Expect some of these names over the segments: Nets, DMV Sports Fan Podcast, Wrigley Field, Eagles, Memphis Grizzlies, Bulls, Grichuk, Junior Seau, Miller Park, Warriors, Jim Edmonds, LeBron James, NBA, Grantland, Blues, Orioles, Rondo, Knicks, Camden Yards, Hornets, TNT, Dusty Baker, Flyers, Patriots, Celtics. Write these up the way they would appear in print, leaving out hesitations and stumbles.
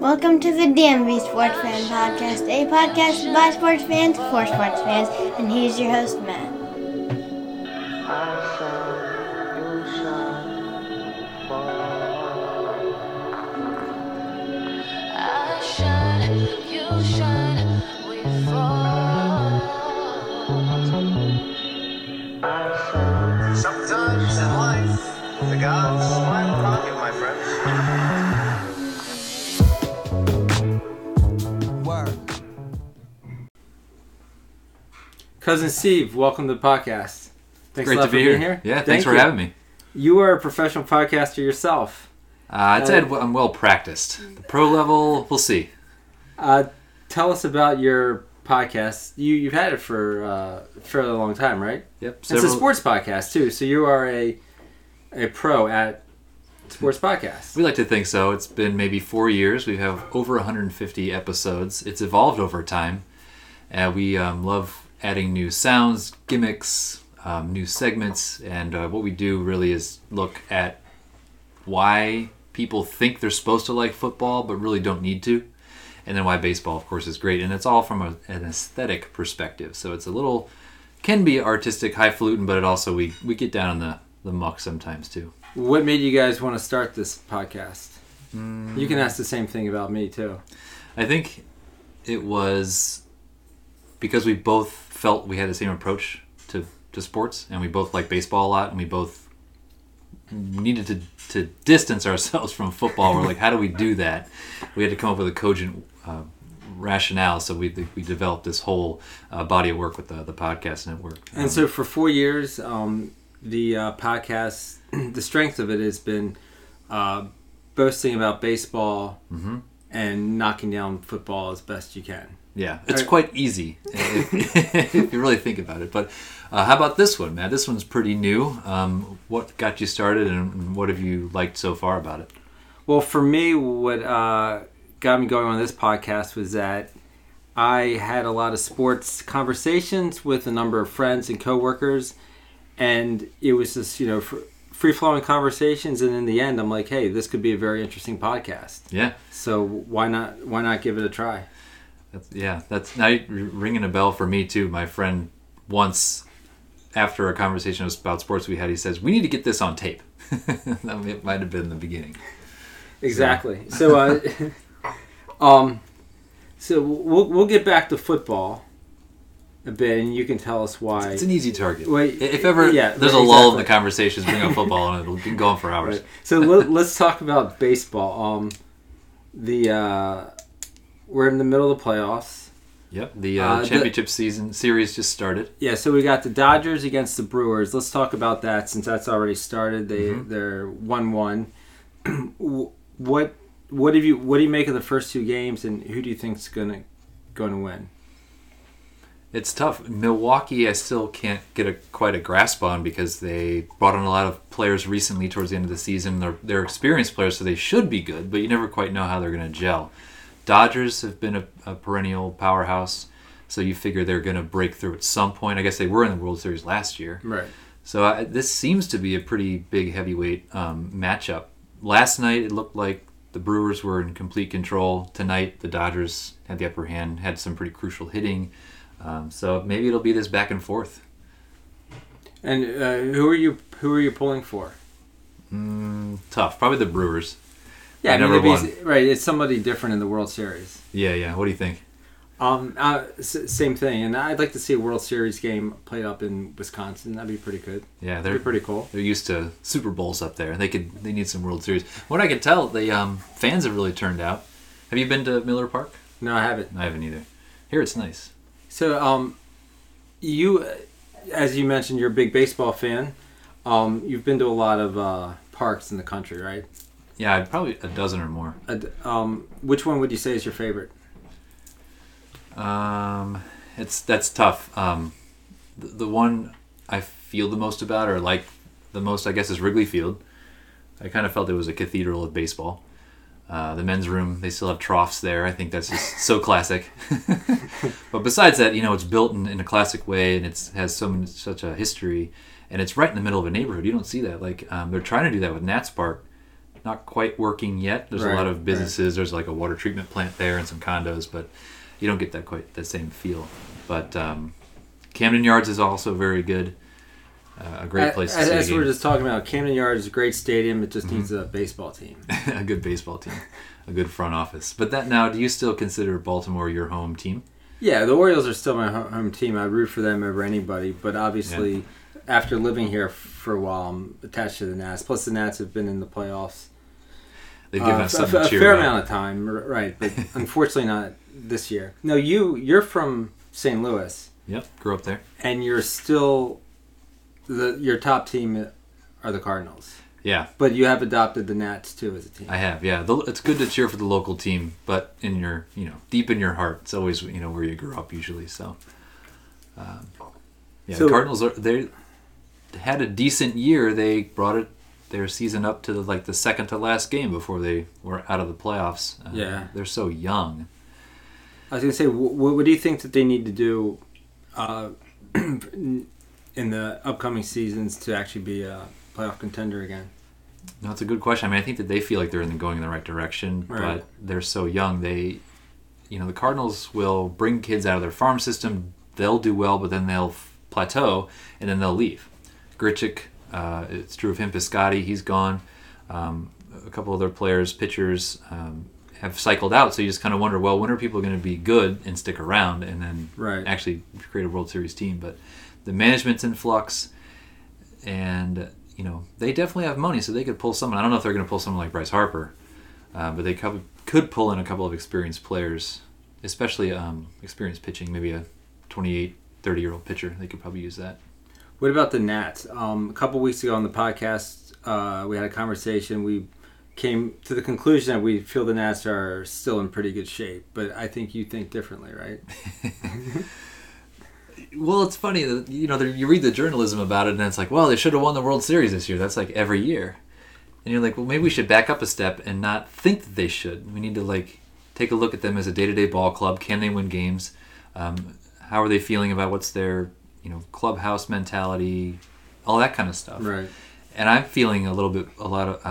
Welcome to the DMV Sports Fan Podcast, a podcast by sports fans for sports fans, and here's your host, Matt. Sometimes in life, the gods smile upon you, my friends. Word. Cousin Steve, welcome to the podcast. Thanks a lot for being here. Yeah, thanks for having me. You are a professional podcaster yourself. I'd say I'm well practiced. The pro level, we'll see. Tell us about your podcast. You've had it for a fairly long time, right? Yep. It's a sports podcast too, so you are a pro at sports podcasts. We like to think so. It's been maybe 4 years. We have over 150 episodes. It's evolved over time. We love adding new sounds, gimmicks, new segments, and what we do really is look at why people think they're supposed to like football but really don't need to. And then why baseball, of course, is great. And it's all from an aesthetic perspective. So it's a little, can be artistic, highfalutin, but it also, we get down in the muck sometimes too. What made you guys want to start this podcast? You can ask the same thing about me too. I think it was because we both felt we had the same approach to sports. And we both like baseball a lot. And we both needed to distance ourselves from football. We're like, how do we do that? We had to come up with a cogent rationale, so we developed this whole body of work with the podcast network. And so for 4 years, the podcast, the strength of it has been boasting about baseball and knocking down football as best you can. Yeah, it's quite easy if you really think about it. But how about this one, Matt? This one's pretty new. What got you started, and what have you liked so far about it? Well, for me, what got me going on this podcast was that I had a lot of sports conversations with a number of friends and coworkers, and it was just, free-flowing conversations, and in the end, I'm like, hey, this could be a very interesting podcast. Yeah. So why not give it a try? That's now ringing a bell for me too. My friend once, after a conversation about sports we had, he says, we need to get this on tape. That might have been the beginning. Exactly. So so we'll get back to football a bit, and you can tell us why. It's an easy target. Wait, if ever there's a lull in the conversations, bring up football, and it'll be going for hours. Right. So let's talk about baseball. We're in the middle of the playoffs. Yep, the championship season series just started. Yeah, so we got the Dodgers against the Brewers. Let's talk about that since that's already started. They're 1-1. What do you make of the first two games, and who do you think's going to win? It's tough. Milwaukee, I still can't get quite a grasp on because they brought in a lot of players recently towards the end of the season. They're experienced players, so they should be good, but you never quite know how they're going to gel. Dodgers have been a perennial powerhouse, so you figure they're going to break through at some point. I guess they were in the World Series last year. Right. So this seems to be a pretty big heavyweight matchup. Last night it looked like the Brewers were in complete control. Tonight the Dodgers had the upper hand, had some pretty crucial hitting. So maybe it'll be this back and forth. And who are you pulling for? Tough. Probably the Brewers. Yeah, right. It's somebody different in the World Series. Yeah. What do you think? Same thing. And I'd like to see a World Series game played up in Wisconsin. That'd be pretty good. Yeah, they're pretty cool. They're used to Super Bowls up there. They need some World Series. What I could tell, the fans have really turned out. Have you been to Miller Park? No, I haven't. I haven't either. Here, it's nice. So, you, as you mentioned, you're a big baseball fan. You've been to a lot of parks in the country, right? Yeah, probably a dozen or more. Which one would you say is your favorite? That's tough. The one I feel the most about, or like the most, I guess, is Wrigley Field. I kind of felt it was a cathedral of baseball. The men's room, they still have troughs there. I think that's just so classic. But besides that, it's built in a classic way, and it has such a history, and it's right in the middle of a neighborhood. You don't see that. Like they're trying to do that with Nats Park. not quite working yet. There's a lot of businesses. There's like a water treatment plant there and some condos, but you don't get that quite that same feel. But Camden Yards is also very good. A great place to see. As we were just talking about, Camden Yards is a great stadium. It just needs a baseball team. A good baseball team. A good front office. But that now, do you still consider Baltimore your home team? Yeah, the Orioles are still my home team. I root for them over anybody. But obviously, after living here for a while, I'm attached to the Nats. Plus, the Nats have been in the playoffs. They've given us something to cheer fair about. Amount of time, right. But unfortunately not this year. No, you're from St. Louis. Yep, grew up there. And you're still... Your top team are the Cardinals. Yeah. But you have adopted the Nats, too, as a team. I have, yeah. It's good to cheer for the local team, but in your, deep in your heart, it's always, where you grew up usually. So, the Cardinals, they had a decent year. They brought their season up to the second to last game before they were out of the playoffs. Yeah. They're so young. I was going to say, what do you think that they need to do in the upcoming seasons to actually be a playoff contender again? No, that's a good question. I mean, I think that they feel like they're going in the right direction, but they're so young. They, the Cardinals will bring kids out of their farm system. They'll do well, but then they'll plateau, and then they'll leave. Grichuk, it's true of him. Piscotty, he's gone. A couple other players, pitchers, have cycled out, so you just kind of wonder, well, when are people going to be good and stick around and then actually create a World Series team? But the management's in flux, and they definitely have money, so they could pull someone. I don't know if they're going to pull someone like Bryce Harper, but they could pull in a couple of experienced players, especially experienced pitching, maybe a 28, 30-year-old pitcher. They could probably use that. What about the Nats? A couple weeks ago on the podcast, we had a conversation. We came to the conclusion that we feel the Nats are still in pretty good shape, but I think you think differently, right? Well, it's funny that you read the journalism about it, and it's like, well, they should have won the World Series this year. That's like every year, and you're like, well, maybe we should back up a step and not think that they should. We need to take a look at them as a day-to-day ball club. Can they win games? How are they feeling about what's their clubhouse mentality, all that kind of stuff. Right. And I'm feeling a lot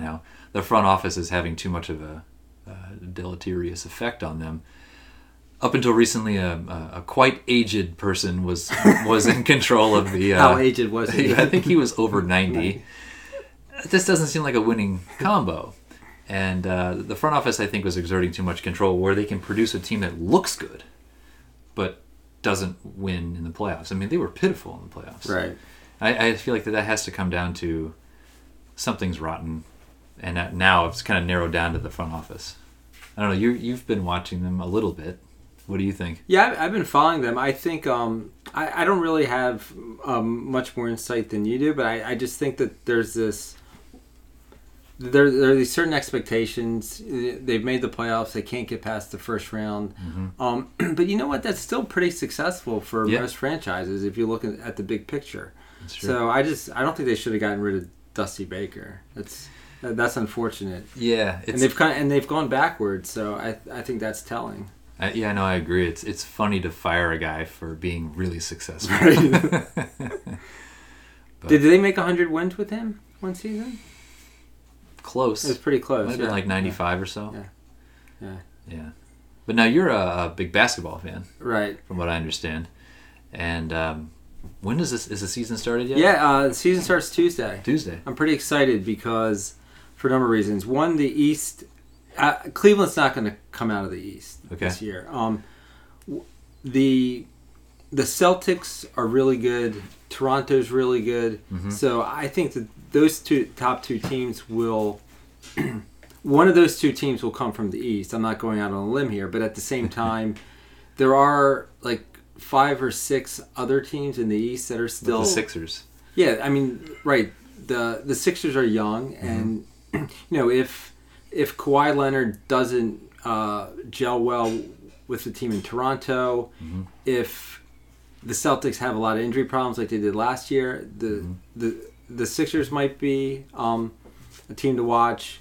now. The front office is having too much of a deleterious effect on them. Up until recently, a quite aged person was in control of the... How aged was he? I think he was over 90. This doesn't seem like a winning combo. And the front office, I think, was exerting too much control, where they can produce a team that looks good but doesn't win in the playoffs. I mean, they were pitiful in the playoffs. Right. I feel like that has to come down to something's rotten. And now it's kind of narrowed down to the front office. I don't know. You've been watching them a little bit. What do you think? Yeah, I've been following them. I think I don't really have much more insight than you do, but I just think that there's there are these certain expectations. They've made the playoffs. They can't get past the first round. Mm-hmm. But you know what? That's still pretty successful for most franchises if you look at the big picture. That's true. So I don't think they should have gotten rid of Dusty Baker. That's unfortunate. Yeah, and they've gone backwards. So I think that's telling. Yeah, no, I agree. It's funny to fire a guy for being really successful. Right. Did they make 100 wins with him one season? Close. It was pretty close. Might have been like 95 or so. Yeah. But now you're a big basketball fan, right? From what I understand. And when does is the season started yet? Yeah, the season starts Tuesday. I'm pretty excited because, for a number of reasons. One, the East. Cleveland's not going to come out of the East this year. The Celtics are really good. Toronto's really good. Mm-hmm. So I think that those top two teams will... one of those two teams will come from the East. I'm not going out on a limb here, but at the same time, there are 5 or 6 other teams in the East that are still... With the Sixers. Yeah, I mean, right. The Sixers are young, and if Kawhi Leonard doesn't gel well with the team in Toronto, if the Celtics have a lot of injury problems like they did last year, the Sixers might be a team to watch.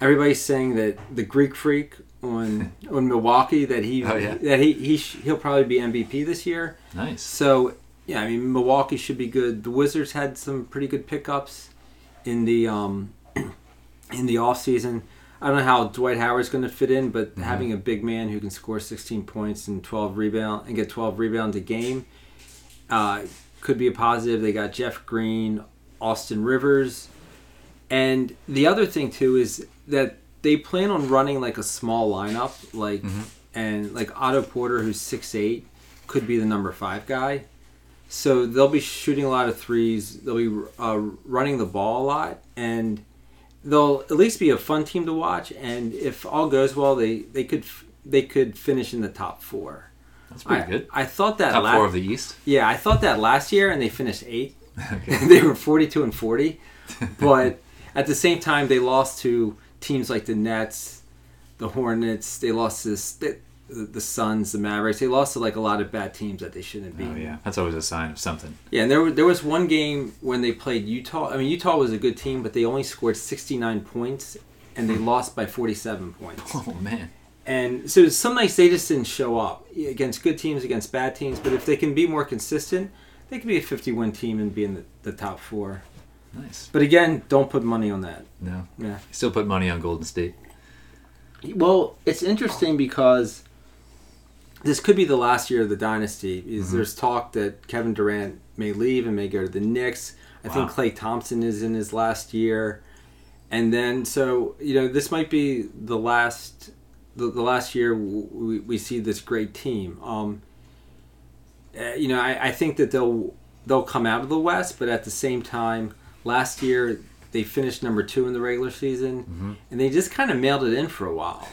Everybody's saying that the Greek Freak on Milwaukee, that he'll probably be MVP this year. Nice. So yeah, I mean, Milwaukee should be good. The Wizards had some pretty good pickups in the in the offseason. I don't know how Dwight Howard's going to fit in, but having a big man who can score 16 points and 12 rebounds and get 12 rebounds a game could be a positive. They got Jeff Green, Austin Rivers. And the other thing, too, is that they plan on running like a small lineup. And like Otto Porter, who's 6'8", could be the number 5 guy. So they'll be shooting a lot of threes. They'll be running the ball a lot. And they'll at least be a fun team to watch, and if all goes well, they could finish in the top four. That's pretty good. I thought that top four of the East. Yeah, I thought that last year, and they finished 8th. Okay. They were 42-40, but at the same time, they lost to teams like the Nets, the Hornets. They lost to the Suns, the Mavericks. They lost to like a lot of bad teams that they shouldn't be. Oh yeah, that's always a sign of something. Yeah, and there was one game when they played Utah. I mean, Utah was a good team, but they only scored 69 points, and they lost by 47 points. Oh man! And so some nights they just didn't show up against good teams, against bad teams. But if they can be more consistent, they could be a 50-win team and be in the top four. Nice. But again, don't put money on that. No. Yeah. Still put money on Golden State. Well, it's interesting because this could be the last year of the dynasty. There's talk that Kevin Durant may leave and may go to the Knicks. I think Clay Thompson is in his last year, and then this might be the last year we see this great team. I think that they'll come out of the West, but at the same time, last year they finished number 2 in the regular season, and they just kind of mailed it in for a while.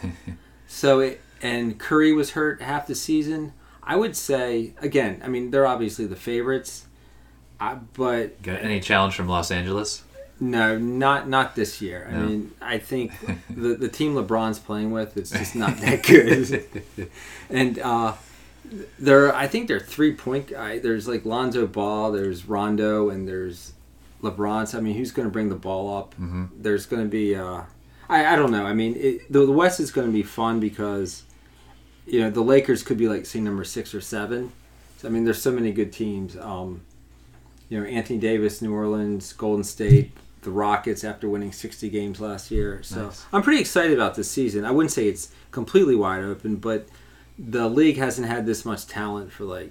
And Curry was hurt half the season. I would say, again, I mean, they're obviously the favorites, but... Got any challenge from Los Angeles? No, not this year. No. I mean, I think the team LeBron's playing with, it's just not that good. And I think they're 3-point guy. There's like Lonzo Ball, there's Rondo, and there's LeBron. So, I mean, who's going to bring the ball up? There's going to be... I don't know. I mean, the West is going to be fun because... the Lakers could be like, say, number 6 or 7. So, I mean, there's so many good teams. Anthony Davis, New Orleans, Golden State, the Rockets after winning 60 games last year. So nice. I'm pretty excited about this season. I wouldn't say it's completely wide open, but the league hasn't had this much talent for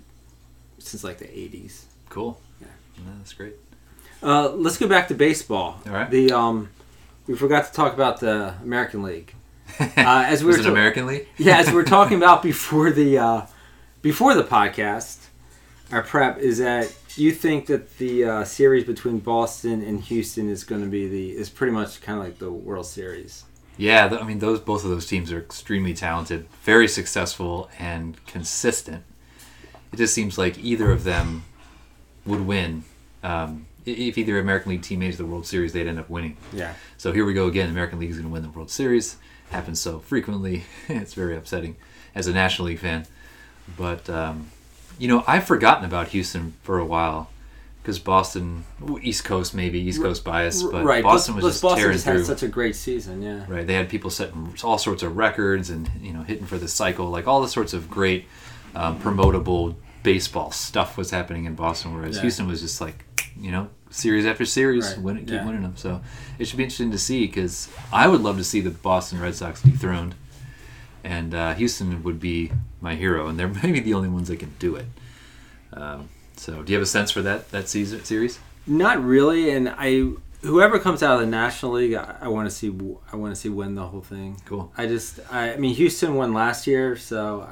since the 80s. Cool. Yeah, that's great. Let's go back to baseball. All right. We forgot to talk about the American League. American League? Yeah, as we were talking about before the podcast, our prep is that you think that the series between Boston and Houston is going to be is pretty much kind of like the World Series. Yeah, I mean both of those teams are extremely talented, very successful, and consistent. It just seems like either of them would win. If either American League team made the World Series, they'd end up winning. Yeah. So here we go again. American League is going to win the World Series. Happens so frequently. It's very upsetting as a National League fan. But, I've forgotten about Houston for a while because Boston, East Coast maybe, East Coast bias, but right. Boston was just tearing through. Boston had such a great season, yeah. Right. They had people setting all sorts of records and, hitting for the cycle. Like all the sorts of great promotable baseball stuff was happening in Boston, whereas Houston was just like, series after series, right. Keep winning them. So it should be interesting to see because I would love to see the Boston Red Sox dethroned, and Houston would be my hero, and they're maybe the only ones that can do it. So do you have a sense for that season series? Not really, and whoever comes out of the National League, I want to see win the whole thing. Cool. I mean Houston won last year, so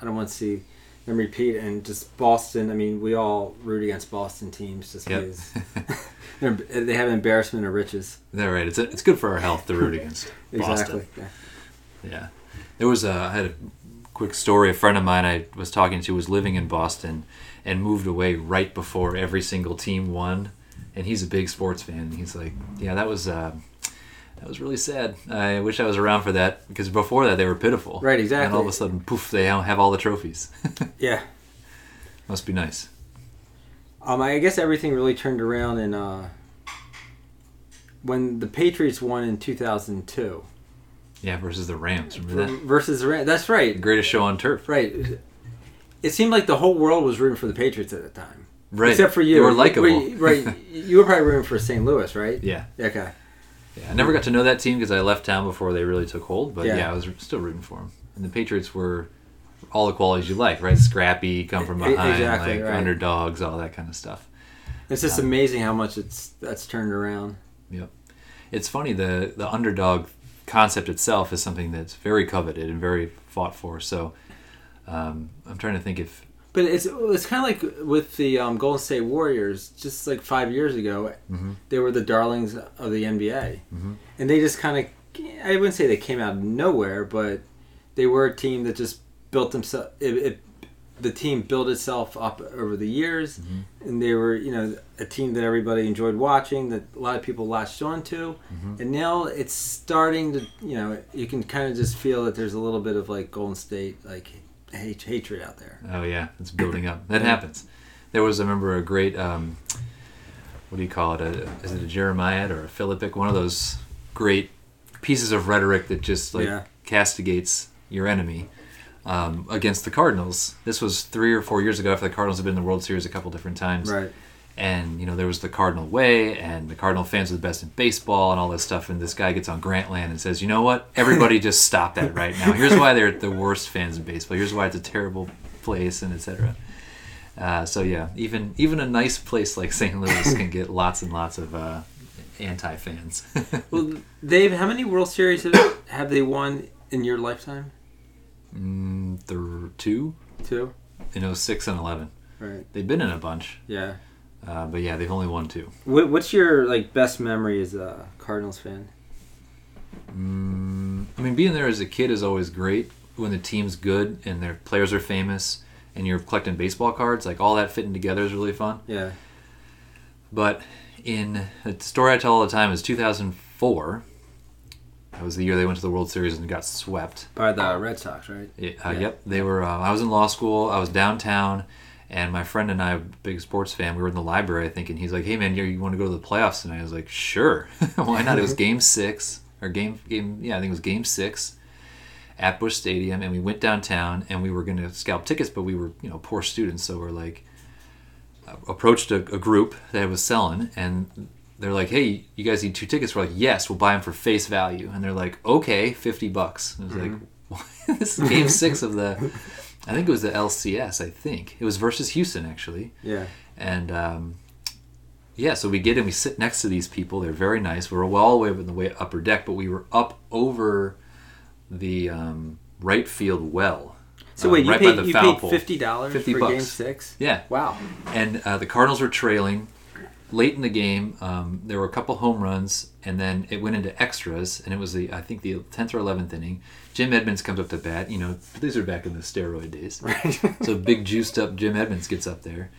I don't want to see and repeat, and just Boston. I mean, we all root against Boston teams just because they have an embarrassment of riches. They're right. It's good for our health to root against Boston. Exactly. Yeah. There was I had a quick story. A friend of mine I was talking to was living in Boston and moved away right before every single team won. And he's a big sports fan. And he's like, yeah, that was really sad. I wish I was around for that because before that they were pitiful. Right, exactly. And all of a sudden, poof, they have all the trophies. Yeah. Must be nice. I guess everything really turned around in when the Patriots won in 2002. Yeah, versus the Rams. Remember that? Versus the Rams. That's right. The greatest show on turf. Right. It seemed like the whole world was rooting for the Patriots at the time. Right. Except for you. You were likable. Right. You were probably rooting for St. Louis, right? Yeah. Okay. Yeah, I never got to know that team because I left town before they really took hold. But yeah, I was still rooting for them. And the Patriots were all the qualities you like, right? Scrappy, come from behind, exactly, like underdogs, all that kind of stuff. It's just amazing how much that's turned around. Yep. It's funny, the underdog concept itself is something that's very coveted and very fought for. So I'm trying to think if... But it's kind of like with the Golden State Warriors, just like 5 years ago, they were the darlings of the NBA. Mm-hmm. And they just kind of, I wouldn't say they came out of nowhere, but they were a team that just built themselves, the team built itself up over the years, and they were, you know, a team that everybody enjoyed watching, that a lot of people latched on to, and now it's starting to, you know, you can kind of just feel that there's a little bit of like Golden State, like, hatred out there. Oh yeah, it's building up. That happens. There was, I remember, a great what do you call it? Is it a Jeremiah or a Philippic? One of those great pieces of rhetoric that just like castigates your enemy against the Cardinals. This was 3 or 4 years ago after the Cardinals had been in the World Series a couple different times. Right. And you know there was the Cardinal way, and the Cardinal fans are the best in baseball, and all this stuff. And this guy gets on Grantland and says, "You know what? Everybody just stop that right now. Here's why they're the worst fans in baseball. Here's why it's a terrible place, and etc." So yeah, even a nice place like St. Louis can get lots and lots of anti fans. Well, Dave, how many World Series have they won in your lifetime? Two. In 06 and 11. Right. They've been in a bunch. Yeah. But yeah, they've only won two. What's your like best memory as a Cardinals fan? I mean, being there as a kid is always great when the team's good and their players are famous and you're collecting baseball cards. Like all that fitting together is really fun. Yeah. But the story I tell all the time is 2004. That was the year they went to the World Series and got swept by the Red Sox, right? Yeah. Yep. They were. I was in law school. I was downtown. And my friend and I, big sports fan, we were in the library, I think, and he's like, "Hey, man, you want to go to the playoffs tonight?" I was like, "Sure, why not?" It was Game 6 at Busch Stadium, and we went downtown, and we were going to scalp tickets, but we were, you know, poor students, so we're like, approached a group that was selling, and they're like, "Hey, you guys need 2 tickets?" We're like, "Yes, we'll buy them for face value," and they're like, "Okay, $50." And I was like, "This is Game 6 of the." I think it was the LCS, It was versus Houston, actually. Yeah. And, so we get in, we sit next to these people. They're very nice. We're well all the way up in the upper deck, but we were up over the right field well. So wait, you paid $50 for bucks. Game 6? Yeah. Wow. And the Cardinals were trailing. Late in the game, there were a couple home runs, and then it went into extras, and it was the 10th or 11th inning. Jim Edmonds comes up to bat. You know, these are back in the steroid days. Right. So big juiced-up Jim Edmonds gets up there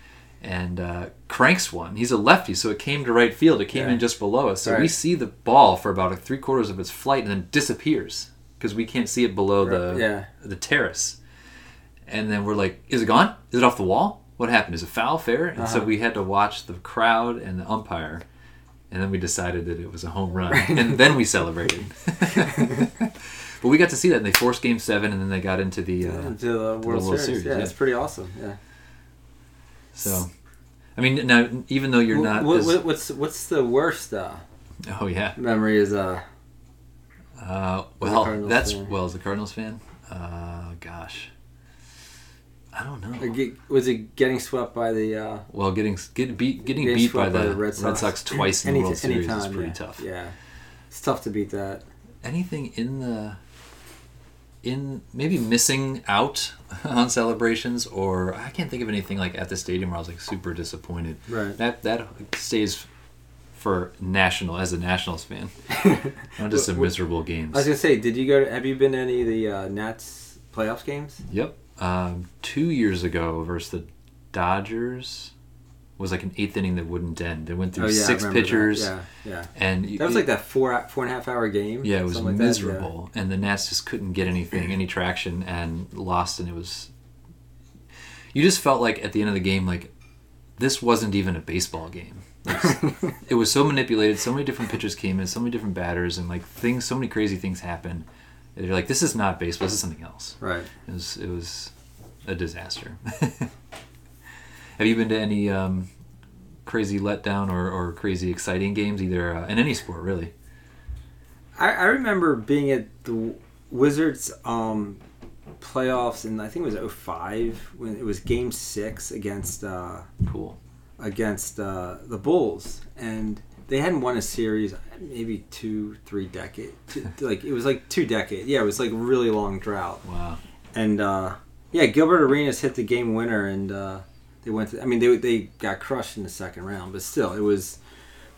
and cranks one. He's a lefty, so it came to right field. It came in just below us. So we see the ball for about 3/4 of its flight and then disappears because we can't see it below the terrace. And then we're like, is it gone? Is it off the wall? What happened? Is it foul, fair? And so we had to watch the crowd and the umpire, and then we decided that it was a home run, and then we celebrated. But we got to see that, and they forced Game 7, and then they got into the World Series. Yeah, that's pretty awesome. Yeah. So, I mean, now even though you're not, what's the worst? Memory is as a Cardinals fan. Gosh. I don't know. Was it getting swept by the... Getting beat by the Red Sox twice in the World Series is pretty tough. Yeah, it's tough to beat that. Anything maybe missing out on celebrations, or I can't think of anything like at the stadium where I was like super disappointed. Right. That stays for as a Nationals fan. Not just some miserable games. I was gonna say, have you been to any of the Nats playoff games? Yep. 2 years ago versus the Dodgers was like an 8th inning that wouldn't end. They went through 6 pitchers. And that was like that 4.5 hour game. Yeah, it was miserable. Like that, and the Nats just couldn't get any traction, and lost. And it was, you just felt like at the end of the game, like this wasn't even a baseball game. It was so manipulated. So many different pitchers came in, so many different batters, and like so many crazy things happened. They're like, this is not baseball, this is something else. Right. It was a disaster. Have you been to any crazy letdown or crazy exciting games, either in any sport, really? I remember being at the Wizards playoffs in, I think it was 05, when it was Game 6 against the Bulls, and they hadn't won a series maybe 2-3 decades. It was like a really long drought. Wow. And Gilbert Arenas hit the game winner, and they went to, they got crushed in the second round, but still it was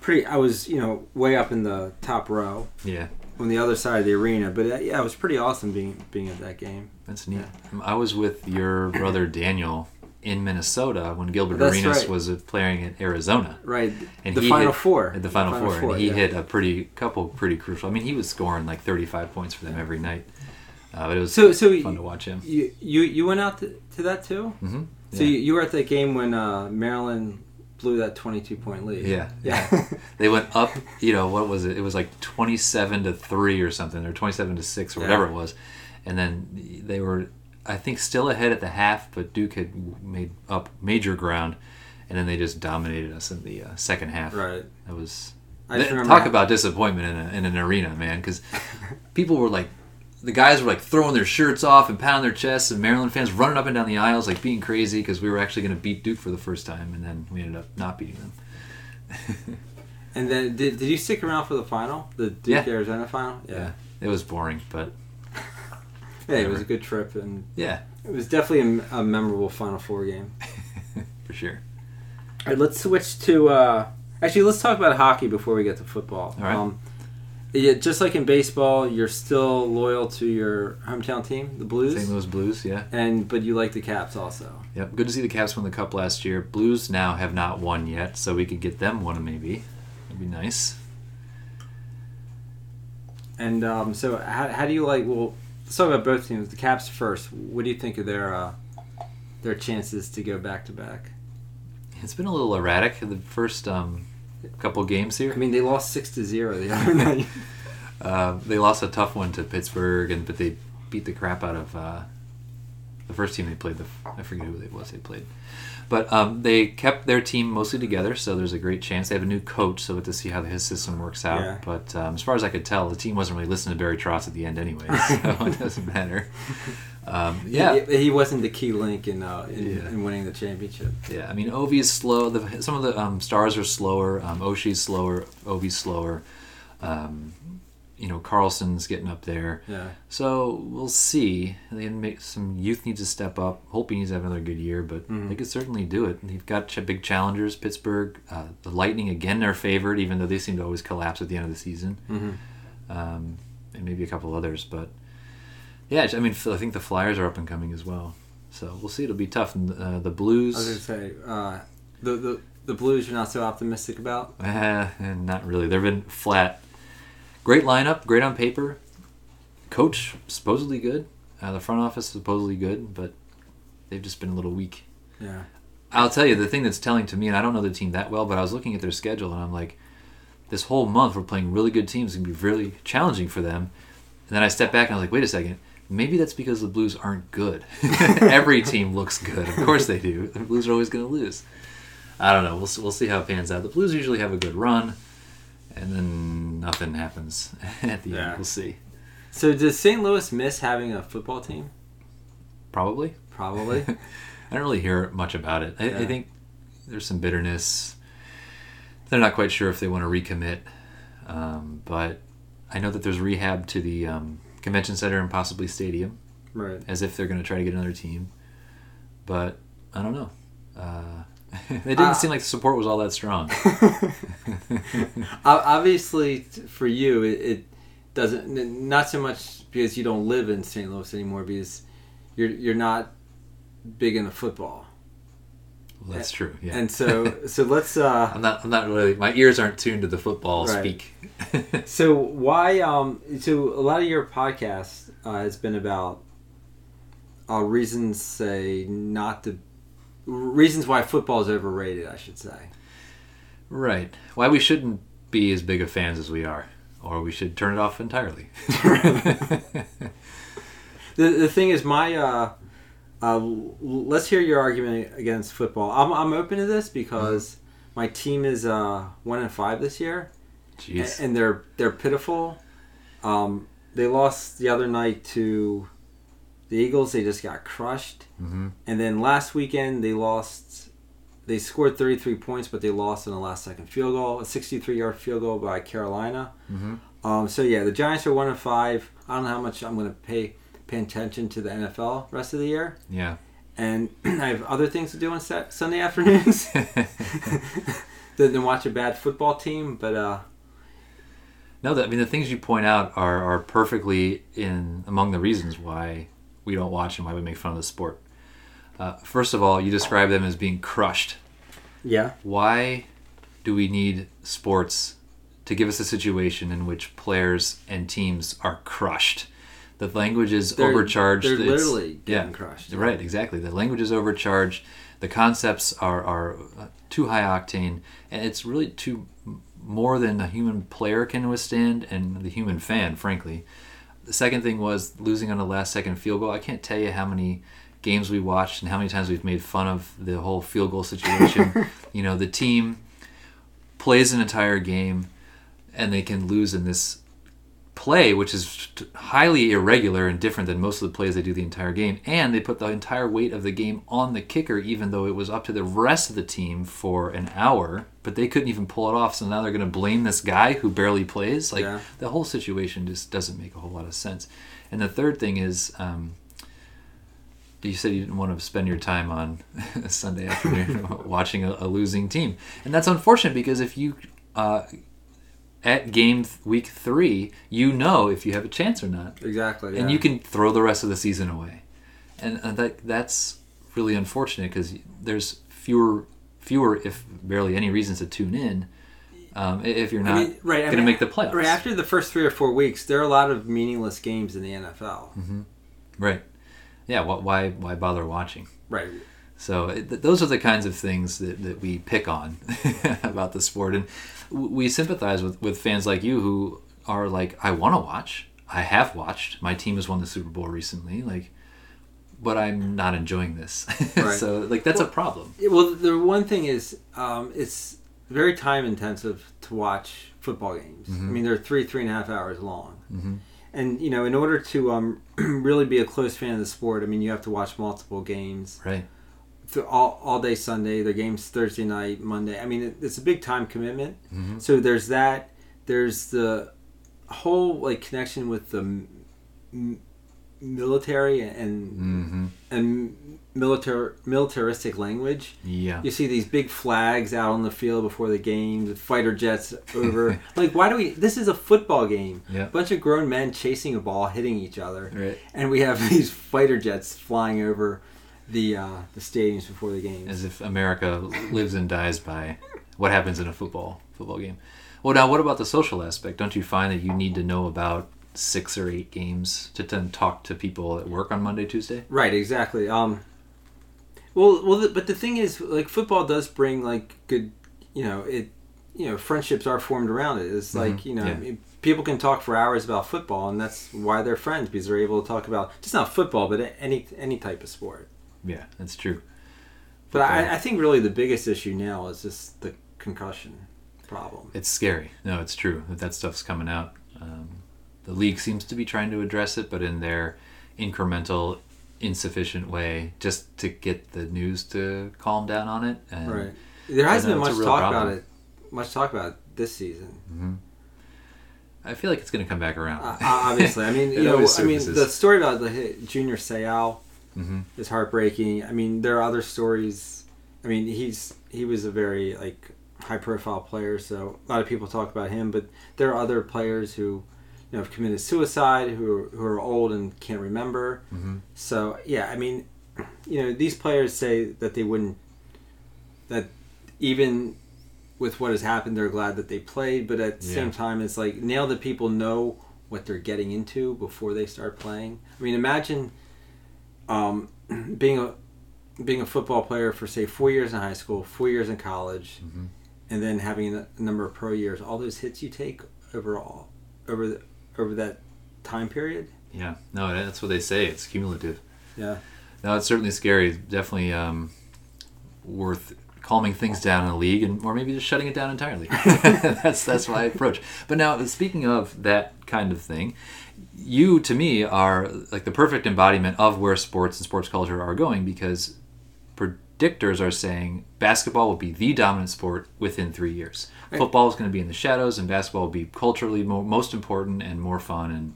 pretty. I was way up in the top row. Yeah. On the other side of the arena, but it was pretty awesome being at that game. That's neat. Yeah. I was with your brother Daniel in Minnesota when Gilbert Arenas was playing in Arizona. Right. And the Final Four. And he hit a couple pretty crucial. He was scoring like 35 points for them every night. But it was fun to watch him. You went out to that too? Mm-hmm. Yeah. So you were at that game when Maryland blew that 22-point lead. Yeah. They went up, what was it? It was like 27-3 or something, or 27-6 or whatever it was. And then they were, I think, still ahead at the half, but Duke had made up major ground, and then they just dominated us in the second half. Right. That was... Talk about disappointment in an arena, man, because people were like... The guys were like throwing their shirts off and pounding their chests, and Maryland fans running up and down the aisles like being crazy because we were actually going to beat Duke for the first time, and then we ended up not beating them. And then did you stick around for the final? The Duke Arizona final? Yeah. It was boring, but... it was a good trip, and it was definitely a memorable Final Four game. For sure. All right, let's switch to... actually, let's talk about hockey before we get to football. All right. Just like in baseball, you're still loyal to your hometown team, the Blues. St. Louis Blues, yeah. But you like the Caps also. Yep, good to see the Caps win the Cup last year. Blues now have not won yet, so we could get them one maybe. That'd be nice. And so how do you like... Well, let's talk about both teams. The Caps first. What do you think of their chances to go back-to-back? It's been a little erratic the first... couple games here. They lost 6-0 the other night. They lost a tough one to Pittsburgh, but they beat the crap out of the first team they played. I forget who it was they played. But they kept their team mostly together, so there's a great chance. They have a new coach, so we'll have to see how his system works out. Yeah. But as far as I could tell, the team wasn't really listening to Barry Trotz at the end anyway, so it doesn't matter. He wasn't the key link in winning the championship. Yeah, Ovi's slow. Some of the stars are slower. Oshie's slower. Ovi's slower. Carlson's getting up there. Yeah. So we'll see. Some youth needs to step up. Hope he needs to have another good year, but they could certainly do it. And they've got big challengers. Pittsburgh, the Lightning again, they're favored, even though they seem to always collapse at the end of the season. Mm-hmm. And maybe a couple others, but yeah, I think the Flyers are up and coming as well. So we'll see. It'll be tough. And, the Blues. I was going to say the Blues you're not so optimistic about. Not really. They've been flat. Great lineup, great on paper. Coach, supposedly good. The front office, supposedly good, but they've just been a little weak. Yeah. I'll tell you, the thing that's telling to me, and I don't know the team that well, but I was looking at their schedule, and I'm like, this whole month we're playing really good teams. It's going to be really challenging for them. And then I step back, and I was like, wait a second. Maybe that's because the Blues aren't good. Every team looks good. Of course they do. The Blues are always going to lose. I don't know. We'll see how it pans out. The Blues usually have a good run. And then nothing happens at the end. We'll see. So does St. Louis miss having a football team? Probably. I don't really hear much about it. I think there's some bitterness. They're not quite sure if they want to recommit. But I know that there's rehab to the Convention Center and possibly Stadium. Right. As if they're going to try to get another team. But I don't know. It didn't seem like the support was all that strong. Obviously, for you, it doesn't. Not so much because you don't live in St. Louis anymore, because you're not big into football. Well, that's true. Yeah. And so let's. I'm not really. My ears aren't tuned to the football speak. So why? So a lot of your podcast has been about reasons, say, not to. Reasons why football is overrated, I should say. Right. Why we shouldn't be as big of fans as we are. Or we should turn it off entirely. The thing is, my... let's hear your argument against football. I'm open to this because my team is 1-5 this year. Jeez. And they're pitiful. They lost the other night to the Eagles. They just got crushed. Mm-hmm. And then last weekend, they lost. They scored 33 points, but they lost in the last-second field goal, a 63-yard field goal by Carolina. Mm-hmm. So, yeah, the Giants are 1-5. I don't know how much I'm going to pay attention to the NFL rest of the year. Yeah. And I have other things to do on Sunday afternoons than watch a bad football team. But no, the things you point out are perfectly among the reasons why we don't watch and why we make fun of the sport. First of all, you describe them as being crushed. Yeah. Why do we need sports to give us a situation in which players and teams are crushed? The language is overcharged. They're literally getting crushed. Right, exactly. The language is overcharged. The concepts are too high octane, and it's really too more than the human player can withstand and the human fan, frankly. The second thing was losing on a last-second field goal. I can't tell you how many games we watched and how many times we've made fun of the whole field goal situation. You know, the team plays an entire game, and they can lose in this play, which is highly irregular and different than most of the plays they do the entire game, and they put the entire weight of the game on the kicker, even though it was up to the rest of the team for an hour, but they couldn't even pull it off, so now they're going to blame this guy who barely plays. The whole situation just doesn't make a whole lot of sense. And the third thing is, you said you didn't want to spend your time on a Sunday afternoon watching a losing team, and that's unfortunate, because if you at game week 3, you know if you have a chance or not. Exactly, yeah. And you can throw the rest of the season away. And that's really unfortunate, because there's fewer, if barely any, reasons to tune in if you're not going to make the playoffs. Right, after the first 3 or 4 weeks, there are a lot of meaningless games in the NFL. Mm-hmm. Right. Yeah, why bother watching? Right. So those are the kinds of things that we pick on about the sport. And we sympathize with fans like you who are like, I want to watch. I have watched. My team has won the Super Bowl recently. But I'm not enjoying this. Right. So that's a problem. Well, the one thing is it's very time intensive to watch football games. Mm-hmm. I mean, they're 3.5 hours long. Mm-hmm. And, you know, in order to really be a close fan of the sport, I mean, you have to watch multiple games. Right. All day Sunday, their games Thursday night, Monday. I mean, it's a big time commitment. Mm-hmm. So there's that. There's the whole connection with the military and mm-hmm. and militaristic language. Yeah, you see these big flags out on the field before the game. The fighter jets over. Why do we? This is a football game. Yeah. A bunch of grown men chasing a ball, hitting each other, right. And we have these fighter jets flying over the stadiums before the games. As if America lives and dies by what happens in a football game. Well, now, what about the social aspect? Don't you find that you need to know about 6 or 8 games to then talk to people at work on Monday, Tuesday? Right, exactly. But the thing is, football does bring, good, friendships are formed around it. It's yeah. I mean, people can talk for hours about football, and that's why they're friends, because they're able to talk about, just not football, but any type of sport. Yeah, that's true. But I think really the biggest issue now is just the concussion problem. It's scary. No, it's true that stuff's coming out. The league seems to be trying to address it, but in their incremental, insufficient way, just to get the news to calm down on it. And, right. There hasn't been much talk about it this season. Mm-hmm. I feel like it's going to come back around. Obviously, I mean, the story about the Junior Seau. Mm-hmm. It's heartbreaking. I mean, there are other stories. I mean, he was a very high-profile player, so a lot of people talk about him. But there are other players who, have committed suicide, who are old and can't remember. Mm-hmm. So yeah, I mean, these players say that they wouldn't. That even with what has happened, they're glad that they played. But at the same time, it's now that people know what they're getting into before they start playing. I mean, imagine. Being a football player for, say, 4 years in high school, 4 years in college, mm-hmm. and then having a number of pro years, all those hits you take over that time period. Yeah, no, that's what they say. It's cumulative. Yeah. No, it's certainly scary. Definitely worth calming things down in the league, and or maybe just shutting it down entirely. That's my approach. But now, speaking of that kind of thing, you, to me, are like the perfect embodiment of where sports and sports culture are going, because predictors are saying basketball will be the dominant sport within 3 years. Right. Football is going to be in the shadows, and basketball will be culturally most important and more fun and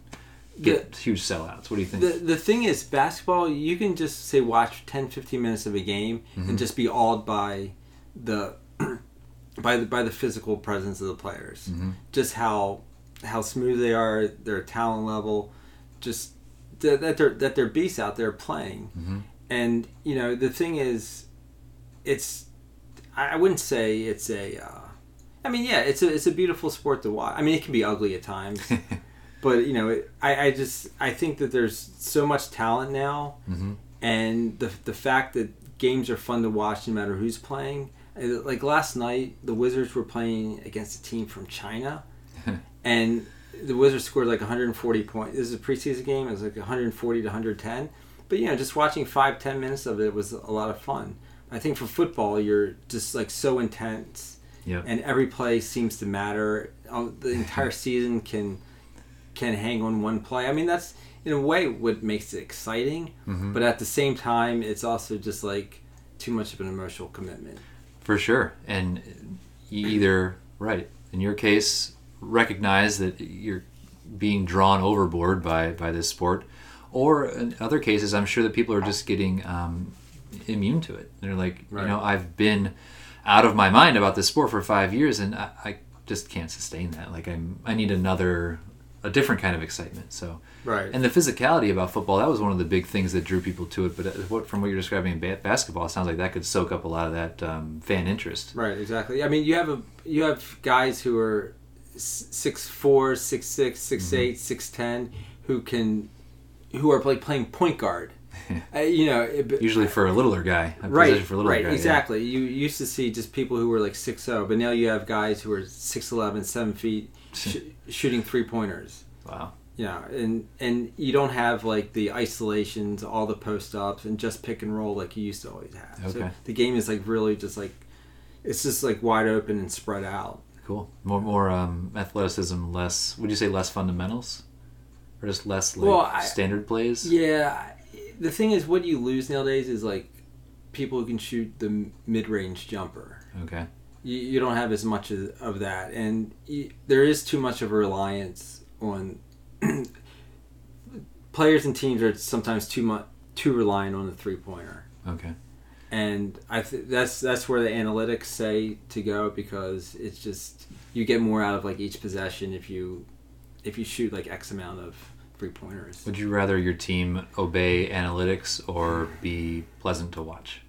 get huge sellouts. What do you think? The thing is, basketball, you can just, say, watch 10, 15 minutes of a game and just be awed by the physical presence of the players. Just how smooth they are, their talent level, just that they're beasts out there playing. And, you know, the thing is, it's, I wouldn't say it's a, I mean, yeah, it's a beautiful sport to watch. I mean, it can be ugly at times, but, you know, I think that there's so much talent now, and the fact that games are fun to watch no matter who's playing. Like last night, the Wizards were playing against a team from China, and the Wizards scored like 140 points. This is a preseason game. It was like 140 to 110. But, you know, just watching 5-10 minutes of it was a lot of fun. I think for football, you're just like so intense, and every play seems to matter. The entire season can hang on one play. I mean, that's in a way what makes it exciting, but at the same time, it's also just like too much of an emotional commitment. For sure. And you either, right, in your case, recognize that you're being drawn overboard by this sport, or in other cases, I'm sure that people are just getting immune to it. They're like, right. You know, I've been out of my mind about this sport for 5 years, and I just can't sustain that. Like, I need a different kind of excitement. So, right. And the physicality about football, that was one of the big things that drew people to it. But from what you're describing in basketball, it sounds like that could soak up a lot of that fan interest. Right, exactly. I mean, you have guys who are 6'4", 6'6", 6'8", 6'10", who are like playing point guard. You know, usually for a littler guy. Right, exactly. Yeah. You used to see just people who were like 6'0", but now you have guys who are 6'11", 7 feet, shooting 3-pointers. Wow. Yeah, and you don't have like the isolations, all the post ups, and just pick and roll like you used to always have. Okay. So the game is like really just like, it's just like wide open and spread out. Cool. More athleticism, less. Would you say less fundamentals? Or just less like standard plays? Yeah. The thing is, what you lose nowadays is like people who can shoot the mid-range jumper. Okay. You don't have as much of that. And there is too much of a reliance on... players and teams are sometimes too reliant on the three-pointer. Okay. And that's where the analytics say to go, because it's just... You get more out of like each possession if you shoot like X amount of three-pointers. Would you rather your team obey analytics or be pleasant to watch?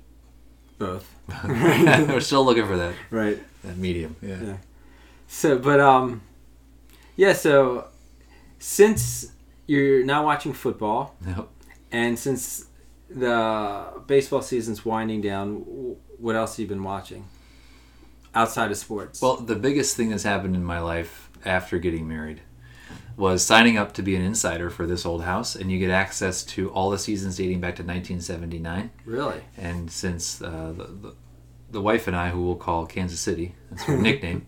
Both. We're still looking for that. Right. That medium. Yeah. So, but, so since you're not watching football, nope, and since the baseball season's winding down, what else have you been watching outside of sports? Well, the biggest thing that's happened in my life after getting married was signing up to be an insider for This Old House, and you get access to all the seasons dating back to 1979. Really? And since the wife and I, who we'll call Kansas City, that's her nickname,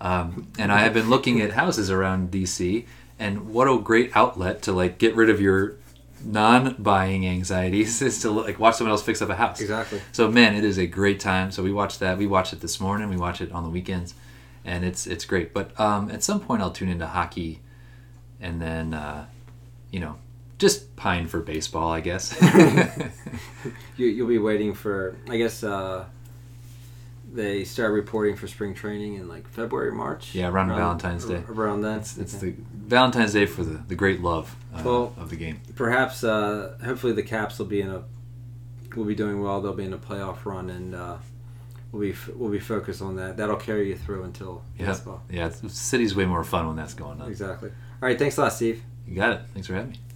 and I have been looking at houses around D.C., and what a great outlet to like get rid of your non-buying anxieties is to like watch someone else fix up a house. Exactly. So, man, it is a great time. So we watched that. We watched it this morning. We watch it on the weekends, and it's great. But at some point, I'll tune into hockey. And then, you know, just pine for baseball, I guess. You'll be waiting for, I guess, they start reporting for spring training in like February, March. Yeah, around Valentine's Day. Around then. It's the Valentine's Day for the great love of the game. Perhaps, hopefully the Caps will be doing well. They'll be in a playoff run, and we'll be focused on that. That'll carry you through until baseball. Yeah, the city's way more fun when that's going on. Exactly. All right, thanks a lot, Steve. You got it. Thanks for having me.